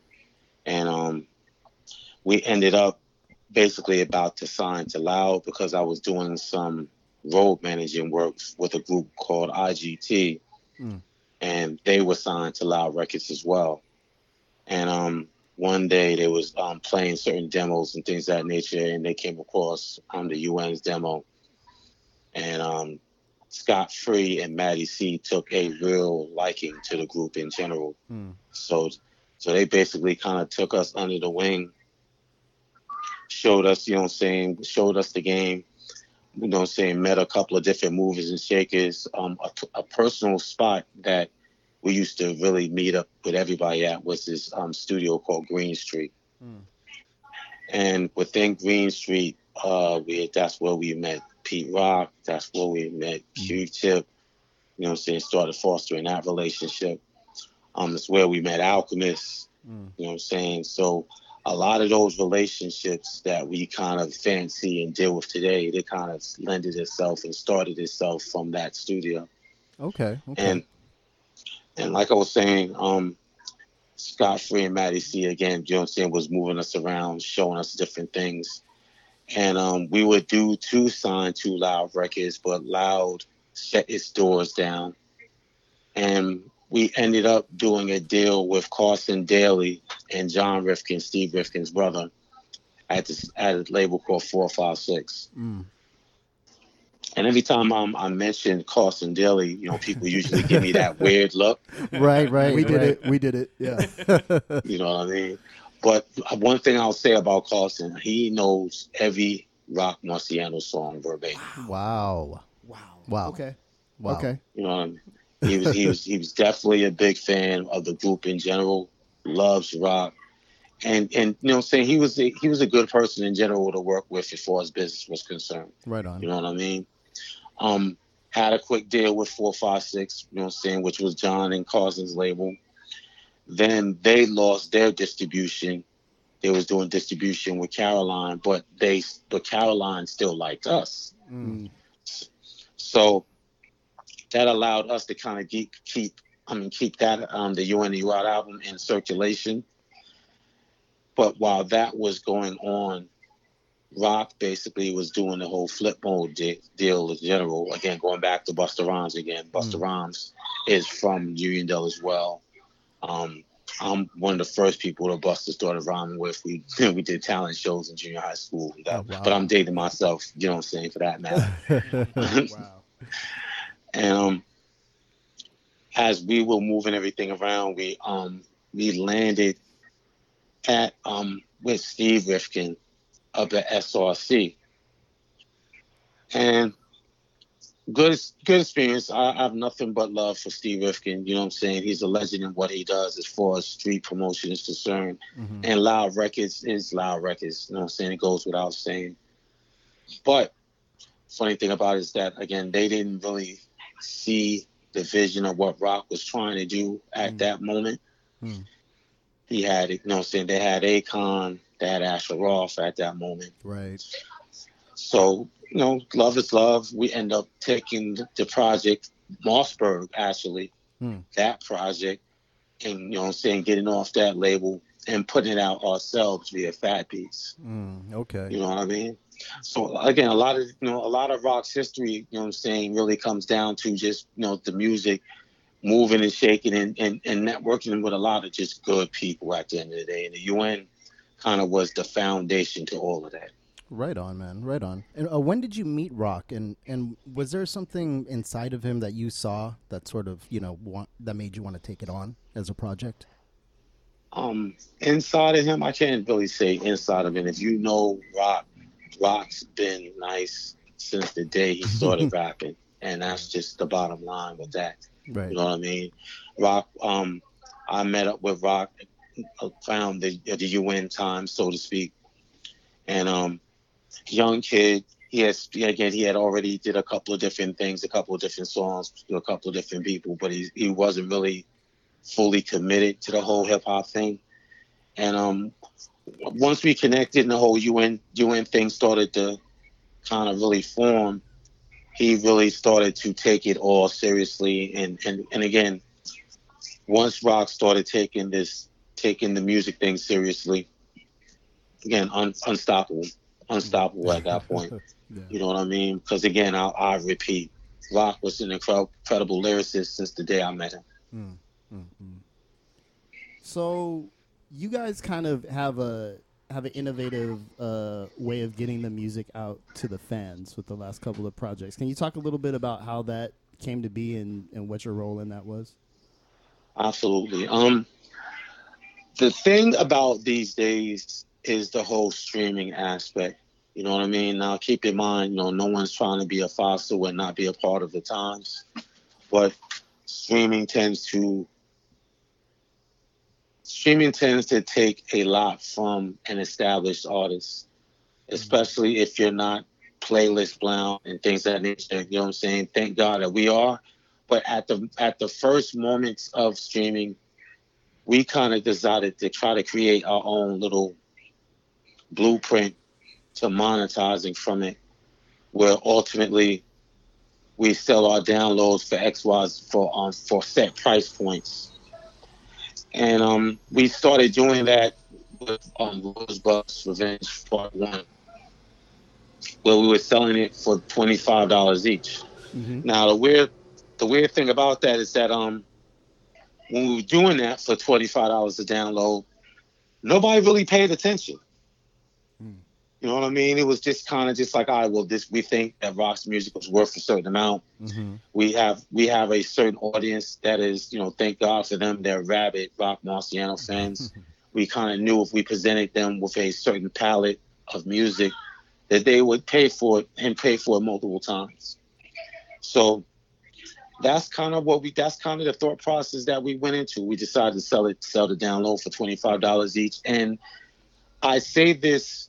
And um, we ended up basically about to sign to Loud because I was doing some road managing work with a group called I G T. Mm. And they were signed to Loud Records as well. And um, one day they was um, playing certain demos and things of that nature, and they came across um, the U N's demo. And um, Scott Free and Maddie C took a real liking to the group in general. Mm. So, so they basically kind of took us under the wing, showed us, you know what I'm saying, showed us the game. You know what I'm saying, met a couple of different movers and shakers, um, a, a personal spot that we used to really meet up with everybody at was this um, studio called Green Street. Mm. And within Green Street, uh, we that's where we met Pete Rock, that's where we met Q-Tip, you know what I'm saying, started fostering that relationship. Um, it's where we met Alchemist, mm. you know what I'm saying, so... A lot of those relationships that we kind of fancy and deal with today, they kind of lended itself and started itself from that studio. Okay. okay. And and like I was saying, um, Scott Free and Maddie C, again, you know what I'm saying, was moving us around, showing us different things. And um, we were due to sign to Loud Records, but Loud shut its doors down. And we ended up doing a deal with Carson Daly and John Rifkin, Steve Rifkin's brother, at this at a label called four five six. Mm. And every time I'm, I mention Carson Daly, you know, people usually give me that weird look. Right, right. We did right. it. We did it. Yeah. You know what I mean? But one thing I'll say about Carson, he knows every Rock Marciano song verbatim. Wow. Wow. Wow. Okay. Wow. Okay. You know what I mean? he was he was he was definitely a big fan of the group in general, loves Rock. And and you know what I'm saying, he was a, he was a good person in general to work with as far as business was concerned. Right on. You know what I mean? Um had a quick deal with four five six, you know what I'm saying, which was John and Carson's label. Then they lost their distribution. They was doing distribution with Caroline, but they but Caroline still liked us. Mm. So that allowed us to kind of keep, keep, I mean, keep that um, the U N U Out album in circulation. But while that was going on, Rock basically was doing the whole flip mode de- deal in general. Again, going back to Busta Rhymes again. Busta mm. Rhymes is from Uniondale as well. Um, I'm one of the first people that Buster started rhyming with. We we did talent shows in junior high school. You know? Oh, wow. But I'm dating myself, you know what I'm saying, for that matter. Wow. And um, as we were moving everything around, we um we landed at um with Steve Rifkin up at S R C. And good good experience. I, I have nothing but love for Steve Rifkin. You know what I'm saying? He's a legend in what he does as far as street promotion is concerned. Mm-hmm. And Loud Records is Loud Records. You know what I'm saying? It goes without saying. But funny thing about it is that, again, they didn't really see the vision of what Rock was trying to do at mm-hmm. that moment. Mm-hmm. He had, you know what I'm saying? They had Akon, they had Asher Roth at that moment. Right. So, you know, love is love. We end up taking the project, Mossberg, actually, hmm. that project, and, you know what I'm saying, getting off that label and putting it out ourselves via Fat Beats. Mm, okay. You know what I mean? So, again, a lot of, you know, a lot of Rock's history, you know what I'm saying, really comes down to just, you know, the music moving and shaking and, and, and networking with a lot of just good people at the end of the day. And the U N kind of was the foundation to all of that. Right on, man. Right on. And uh, when did you meet Rock? And and was there something inside of him that you saw that sort of, you know, want, that made you want to take it on as a project? Um, inside of him, I can't really say inside of him. If you know Rock, Rock's been nice since the day he started rapping, and that's just the bottom line with that. Right. You know what I mean? Rock. Um, I met up with Rock around the the U N time, so to speak, and um. young kid, he has again. He had already did a couple of different things, a couple of different songs, a couple of different people, but he he wasn't really fully committed to the whole hip hop thing. And um, once we connected, and the whole U N U N thing started to kind of really form, he really started to take it all seriously. And and and again, once Rock started taking this, taking the music thing seriously, again, un, unstoppable. Unstoppable at that point. Yeah. You know what I mean? Because, again, I'll, I'll repeat, Rock was an incredible, incredible lyricist since the day I met him. Mm, mm, mm. So you guys kind of have a have an innovative uh, way of getting the music out to the fans with the last couple of projects. Can you talk a little bit about how that came to be and, and what your role in that was? Absolutely. Um, the thing about these days is the whole streaming aspect. You know what I mean? Now, keep in mind, you know, no one's trying to be a fossil and not be a part of the times, but streaming tends to streaming tends to take a lot from an established artist, especially if you're not playlist bound and things of that nature. You know what I'm saying? Thank God that we are, but at the at the first moments of streaming, we kind of decided to try to create our own little blueprint to monetizing from it, where ultimately we sell our downloads for X Ys for um, for set price points. And um, we started doing that with um, Rosebud's Revenge Part One, where we were selling it for twenty-five dollars each. Mm-hmm. Now the weird the weird thing about that is that um when we were doing that for twenty-five dollars a download, nobody really paid attention. You know what I mean? It was just kind of just like, all right, well, this we think that Rock's music was worth a certain amount. Mm-hmm. We have we have a certain audience that is, you know, thank God for them, they're rabid Rock Marciano fans. We kind of knew if we presented them with a certain palette of music that they would pay for it and pay for it multiple times. So that's kind of what we that's kind of the thought process that we went into. We decided to sell it, sell the download for twenty-five dollars each. And I say this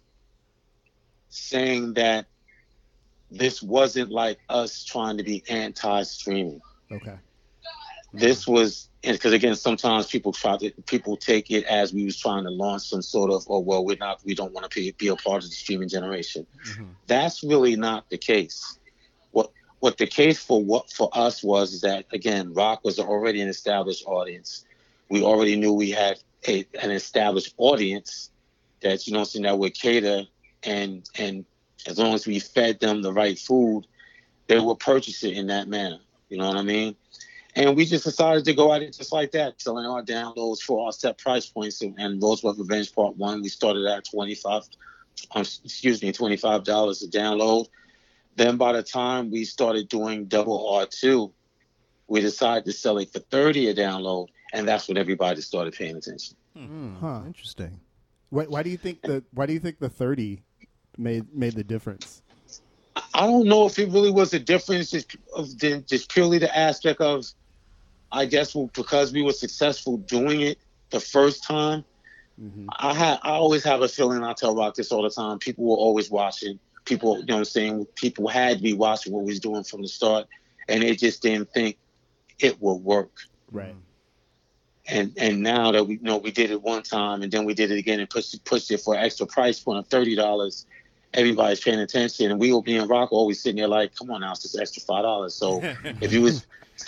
saying that this wasn't like us trying to be anti-streaming. Okay. This was, because again, sometimes people try to people take it as we was trying to launch some sort of, oh well, we're not, we don't want to be, be a part of the streaming generation. Mm-hmm. That's really not the case. What what the case for what for us was is that again, Rock was already an established audience. We already knew we had a, an established audience that you know something that would cater. And and as long as we fed them the right food, they would purchase it in that manner. You know what I mean? And we just decided to go at it just like that, selling our downloads for our set price points. And Rosewood Revenge Part One, we started at twenty-five, um, excuse me, twenty-five dollars a download. Then by the time we started doing Double R Two, we decided to sell it for thirty a download, and that's when everybody started paying attention. Mm-hmm. Huh? Interesting. Why, why do you think the Why do you think the thirty made made the difference? I don't know if it really was a difference, just, of the, just purely the aspect of, I guess, because we were successful doing it the first time. Mm-hmm. I ha- I always have a feeling, I tell Rock this all the time, people were always watching. People, you know what I'm saying, people had to be watching what we was doing from the start, and they just didn't think it would work. Right. And and now that we, you know, we did it one time, and then we did it again and pushed, pushed it for an extra price point of thirty dollars, everybody's paying attention, and we will be in Rock always sitting there like, come on now, it's just extra five dollars. So if you was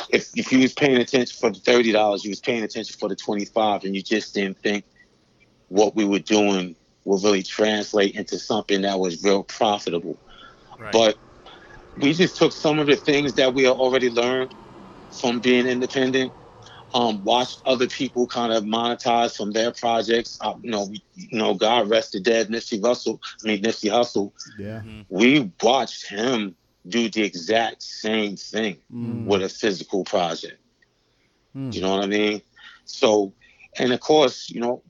if, if you was paying attention for the thirty dollars, you was paying attention for the twenty-five, and you just didn't think what we were doing would really translate into something that was real profitable. Right. But we just took some of the things that we already learned from being independent, um, watched other people kind of monetize from their projects. Uh, you know, we, you know, God rest the dead, Nipsey Russell. I mean, Nipsey Hussle. Yeah. Mm-hmm. We watched him do the exact same thing mm. with a physical project. Mm. You know what I mean? So, and of course, you know,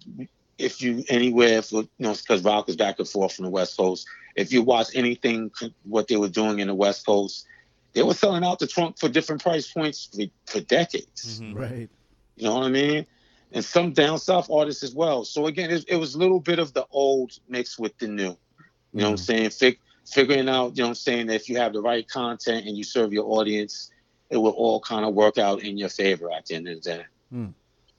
if you anywhere, if, you know, because Rock was back and forth from the West Coast. If you watch anything, what they were doing in the West Coast, they were selling out the trunk for different price points for, for decades. Mm-hmm. Right. You know what I mean? And some down south artists as well. So, again, it, it was a little bit of the old mixed with the new. You mm-hmm. know what I'm saying? Fig- figuring out, you know what I'm saying, that if you have the right content and you serve your audience, it will all kind of work out in your favor at the end of the day. Mm.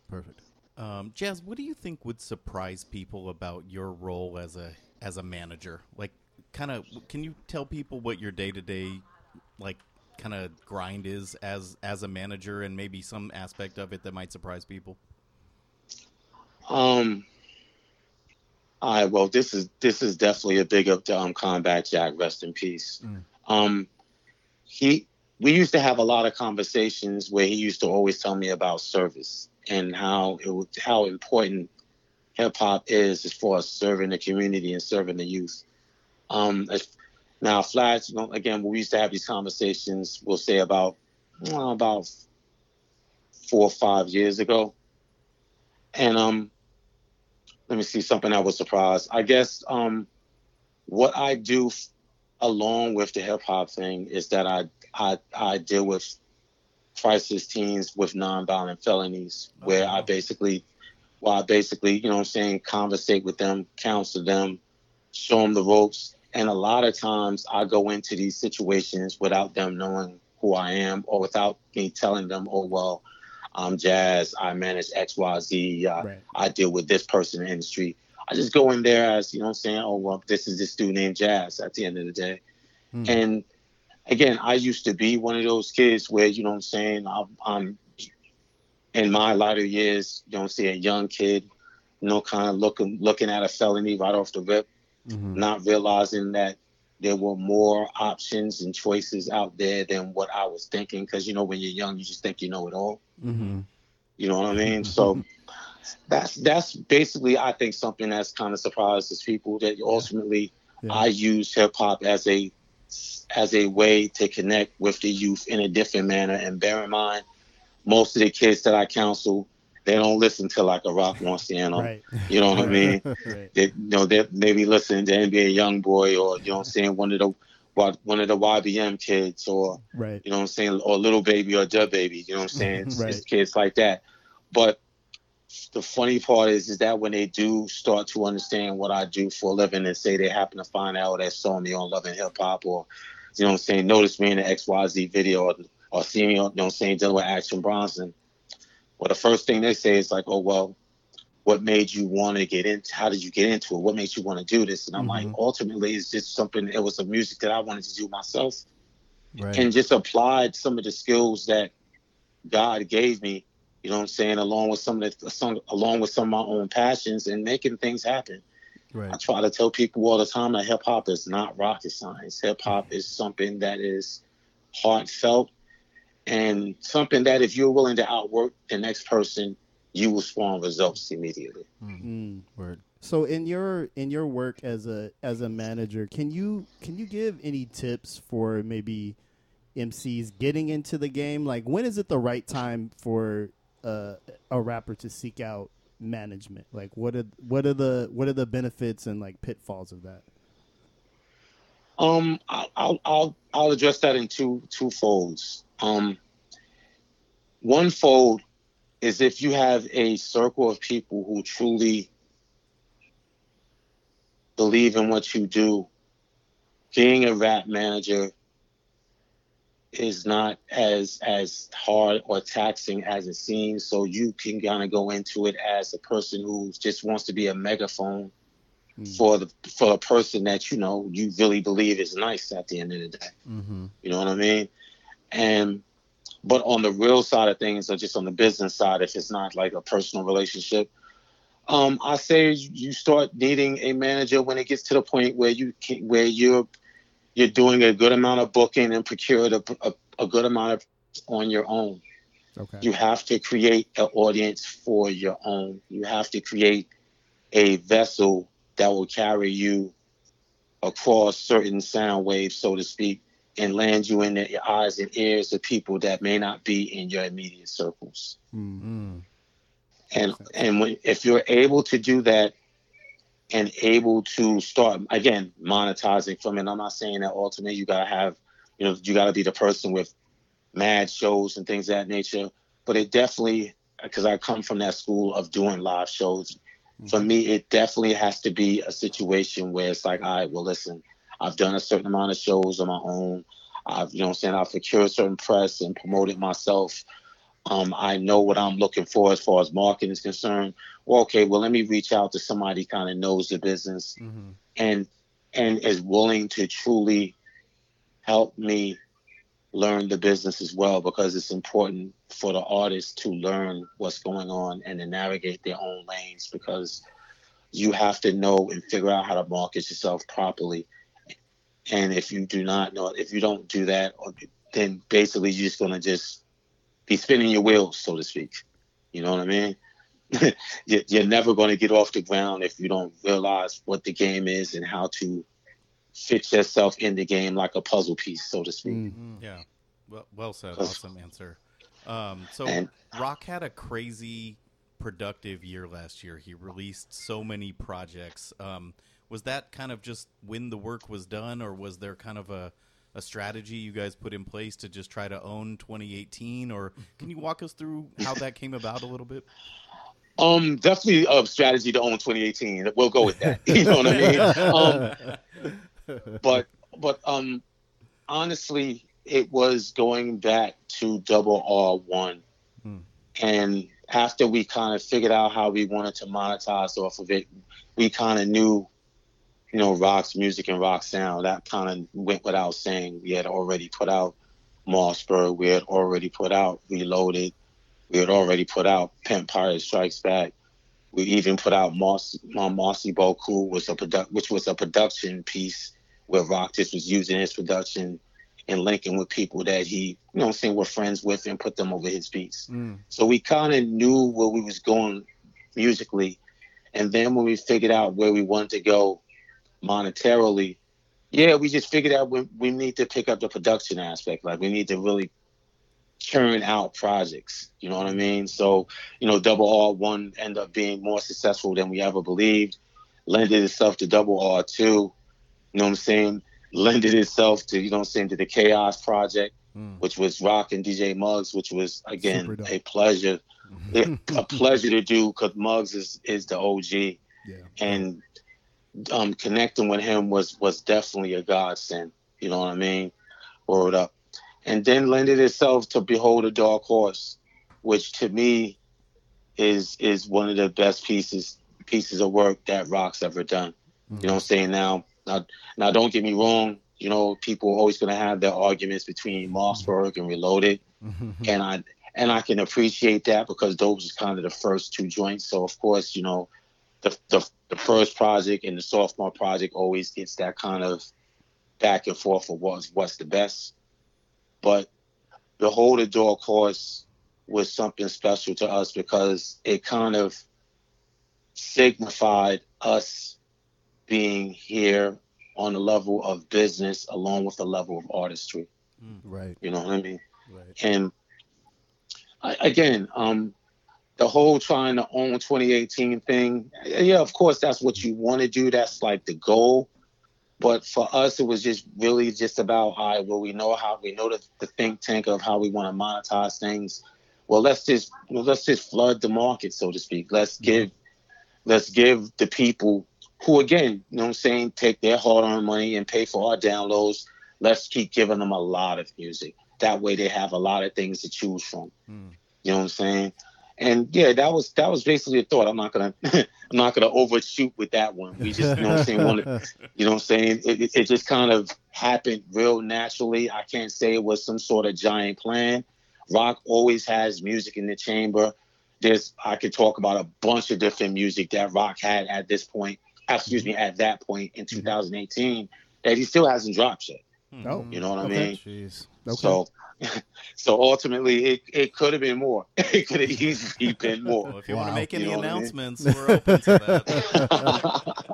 Perfect. Um, Jazz, what do you think would surprise people about your role as a as a manager? Like, kind of, can you tell people what your day-to-day like kind of grind is as as a manager, and maybe some aspect of it that might surprise people? Um all right, well, this is this is definitely a big up to um Combat Jack, rest in peace. Mm. Um he we used to have a lot of conversations where he used to always tell me about service and how it how important hip hop is as far as serving the community and serving the youth. Um as, Now, Flash, you know, again, we used to have these conversations, we'll say about, well, about four or five years ago. And um, let me see, something I was surprised. I guess um, what I do f- along with the hip-hop thing is that I, I, I deal with crisis teens with nonviolent felonies, okay. where I basically, where I basically, you know what I'm saying, conversate with them, counsel them, show them the ropes. And a lot of times I go into these situations without them knowing who I am, or without me telling them, oh, well, I'm Jazz, I manage X, Y, Z, I, right. I deal with this person in the industry. I just go in there as, you know what I'm saying, oh, well, this is this dude named Jazz at the end of the day. Mm-hmm. And, again, I used to be one of those kids where, you know what I'm saying, I'm, I'm in my lighter years, you know what I'm saying, a young kid, you know, kind of looking, looking at a felony right off the rip. Mm-hmm. Not realizing that there were more options and choices out there than what I was thinking. Because, you know, when you're young, you just think you know it all. Mm-hmm. You know what I mean? So that's that's basically, I think, something that's kind of surprises people, that ultimately yeah. Yeah. I use hip-hop as a, as a way to connect with the youth in a different manner. And bear in mind, most of the kids that I counsel, they don't listen to like a Rock wants to end them. You know what I mean? Right. They, you know, they maybe listening to N B A Youngboy, or, you know what I'm saying, one of the one of the Y B M kids, or right. you know what I'm saying, or Little Baby or Dub Baby. You know what I'm saying? It's, right. it's kids like that. But the funny part is, is that when they do start to understand what I do for a living, and say they happen to find out that saw me on Love and Hip Hop, or, you know what I'm saying, notice me in the X Y Z video, or, or see me on, you know what I'm saying, dealing with Action Bronson. Well, the first thing they say is like, oh, well, what made you want to get into, how did you get into it? What makes you want to do this? And I'm mm-hmm. like, ultimately, it's just something, it was a music that I wanted to do myself, right. and just applied some of the skills that God gave me, you know what I'm saying, along with some of the, some, along with some of my own passions, and making things happen. Right. I try to tell people all the time that hip hop is not rocket science. Hip hop mm-hmm. is something that is heartfelt. and something that if you're willing to outwork the next person, you will spawn results immediately. Mm-hmm. Word. So in your in your work as a as a manager, can you can you give any tips for maybe M Cs getting into the game? Like, when is it the right time for uh, a rapper to seek out management? Like, what are what are the what are the benefits and like pitfalls of that? Um, I'll I'll I'll address that in two two folds. Um, one fold is if you have a circle of people who truly believe in what you do, being a rap manager is not as as hard or taxing as it seems. So you can kind of go into it as a person who just wants to be a megaphone mm. for the for a person that, you know, you really believe is nice at the end of the day. Mm-hmm. You know what I mean? And but on the real side of things, or just on the business side, if it's not like a personal relationship, um, I say you start needing a manager when it gets to the point where you can, where you're you're doing a good amount of booking and procured a, a, a good amount of on your own. Okay. You have to create an audience for your own. You have to create a vessel that will carry you across certain sound waves, so to speak, and land you in the eyes and ears of people that may not be in your immediate circles. Mm-hmm. And okay. and when, if you're able to do that, and able to start, again, monetizing from it. I'm not saying that ultimately you gotta have, you know, you gotta be the person with mad shows and things of that nature. But it definitely, because I come from that school of doing live shows, mm-hmm. for me, it definitely has to be a situation where it's like, all right, well, listen, I've done a certain amount of shows on my own. I've, you know what I'm saying? I've secured certain press and promoted myself. Um, I know what I'm looking for as far as marketing is concerned. Well, okay, well, let me reach out to somebody kind of knows the business mm-hmm. and and is willing to truly help me learn the business as well, because it's important for the artist to learn what's going on and to navigate their own lanes, because you have to know and figure out how to market yourself properly. And if you do not know, if you don't do that, then basically you're just going to just be spinning your wheels, so to speak. You know what I mean? You're never going to get off the ground if you don't realize what the game is and how to fit yourself in the game like a puzzle piece, so to speak. Mm-hmm. Yeah. Well, well said. Awesome answer. Um, so and, Rock had a crazy productive year last year. He released so many projects. Um, was that kind of just when the work was done, or was there kind of a, a strategy you guys put in place to just try to own twenty eighteen, or can you walk us through how that came about a little bit? Um, definitely a strategy to own twenty eighteen. We'll go with that. You know what I mean? Um, but, but, um, honestly, it was going back to Double R One. Hmm. And after we kind of figured out how we wanted to monetize off of it, we kind of knew, you know, Rock's music and Rock sound, that kind of went without saying. We had already put out Mossberg. We had already put out Reloaded. We had already put out Pimp Pirate Strikes Back. We even put out Marcy, Marcy Boku, was a produ- which was a production piece where Rock just was using his production and linking with people that he, you know what I'm saying, were friends with and put them over his beats. Mm. So we kind of knew where we was going musically. And then when we figured out where we wanted to go monetarily, yeah, we just figured out we, we need to pick up the production aspect. Like, we need to really churn out projects, you know what I mean? So, you know, Double R One ended up being more successful than we ever believed, lended itself to Double R Two, you know what I'm saying? Lended itself to, you know what I'm saying, to the Chaos Project, mm. which was Rock and D J Muggs, which was, again, a pleasure, a pleasure to do, because Muggs is, is the O G. Yeah. And um, connecting with him was, was definitely a godsend, you know what I mean? Word up. And then lended itself to Behold a Dark Horse, which to me is is one of the best pieces pieces of work that Rock's ever done. Mm-hmm. You know what I'm saying? Now, now, now don't get me wrong. You know, people are always going to have their arguments between Mossberg and Reloaded, and I and I can appreciate that, because those are kind of the first two joints. So of course, you know, the the, the first project and the sophomore project always gets that kind of back and forth of what's what's the best. But the whole The Dark Horse was something special to us because it kind of signified us being here on the level of business along with the level of artistry. Mm, right. You know what I mean? Right. And I, again, um, the whole trying to own twenty eighteen thing, yeah, of course, that's what you want to do. That's like the goal. But for us, it was just really just about, all right, well, we know how we know the, the think tank of how we want to monetize things. Well, let's just well, let's just flood the market, so to speak. Let's mm-hmm. give let's give the people who, again, you know what I'm saying, take their hard-earned money and pay for our downloads. Let's keep giving them a lot of music. That way they have a lot of things to choose from. Mm. You know what I'm saying? And yeah, that was that was basically a thought. I'm not gonna I'm not gonna overshoot with that one. We just, you know what I'm saying, wanted, you know what I'm saying? It, it it just kind of happened real naturally. I can't say it was some sort of giant plan. Rock always has music in the chamber. There's I could talk about a bunch of different music that Rock had at this point. Excuse me, at that point in two thousand eighteen, that he still hasn't dropped yet. No, you know what okay. I mean. Jeez. Okay. So, so ultimately, it, it could have been more. It could have easily been more. Well, if you wow. want to make any you know announcements, I mean? We're open to that.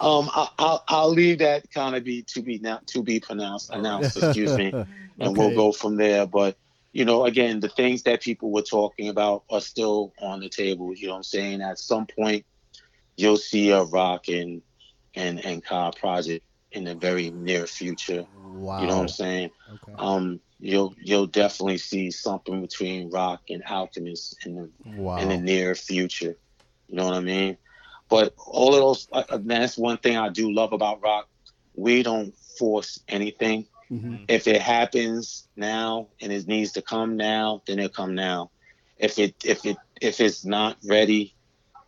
um, I, I'll I'll leave that kind of be to be not to be pronounced announced. Excuse me, and okay. we'll go from there. But you know, again, the things that people were talking about are still on the table. You know what I'm saying? At some point, you'll see a Rock and and and Kyle project in the very near future. Wow. You know what I'm saying? Okay. Um, you'll you'll definitely see something between Rock and Alchemist in the wow. in the near future. You know what I mean? But all of those, uh, that's one thing I do love about Rock. We don't force anything. Mm-hmm. If it happens now and it needs to come now, then it'll come now. If it if it if it's not ready,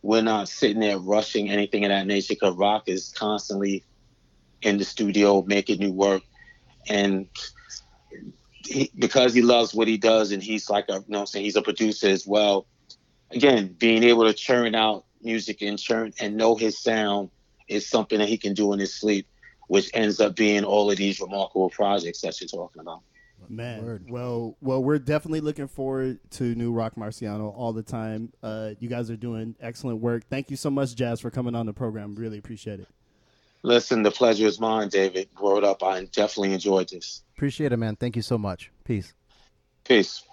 we're not sitting there rushing anything of that nature because Rock is constantly in the studio making new work, and he, because he loves what he does and he's like a, you know what I'm saying, he's a producer as well. Again, being able to churn out music and churn and know his sound is something that he can do in his sleep, which ends up being all of these remarkable projects that you're talking about. Man, Word. well, well, we're definitely looking forward to new Rock Marciano all the time. Uh, you guys are doing excellent work. Thank you so much, Jazz, for coming on the program. Really appreciate it. Listen, the pleasure is mine, David. Word up. I definitely enjoyed this. Appreciate it, man. Thank you so much. Peace. Peace.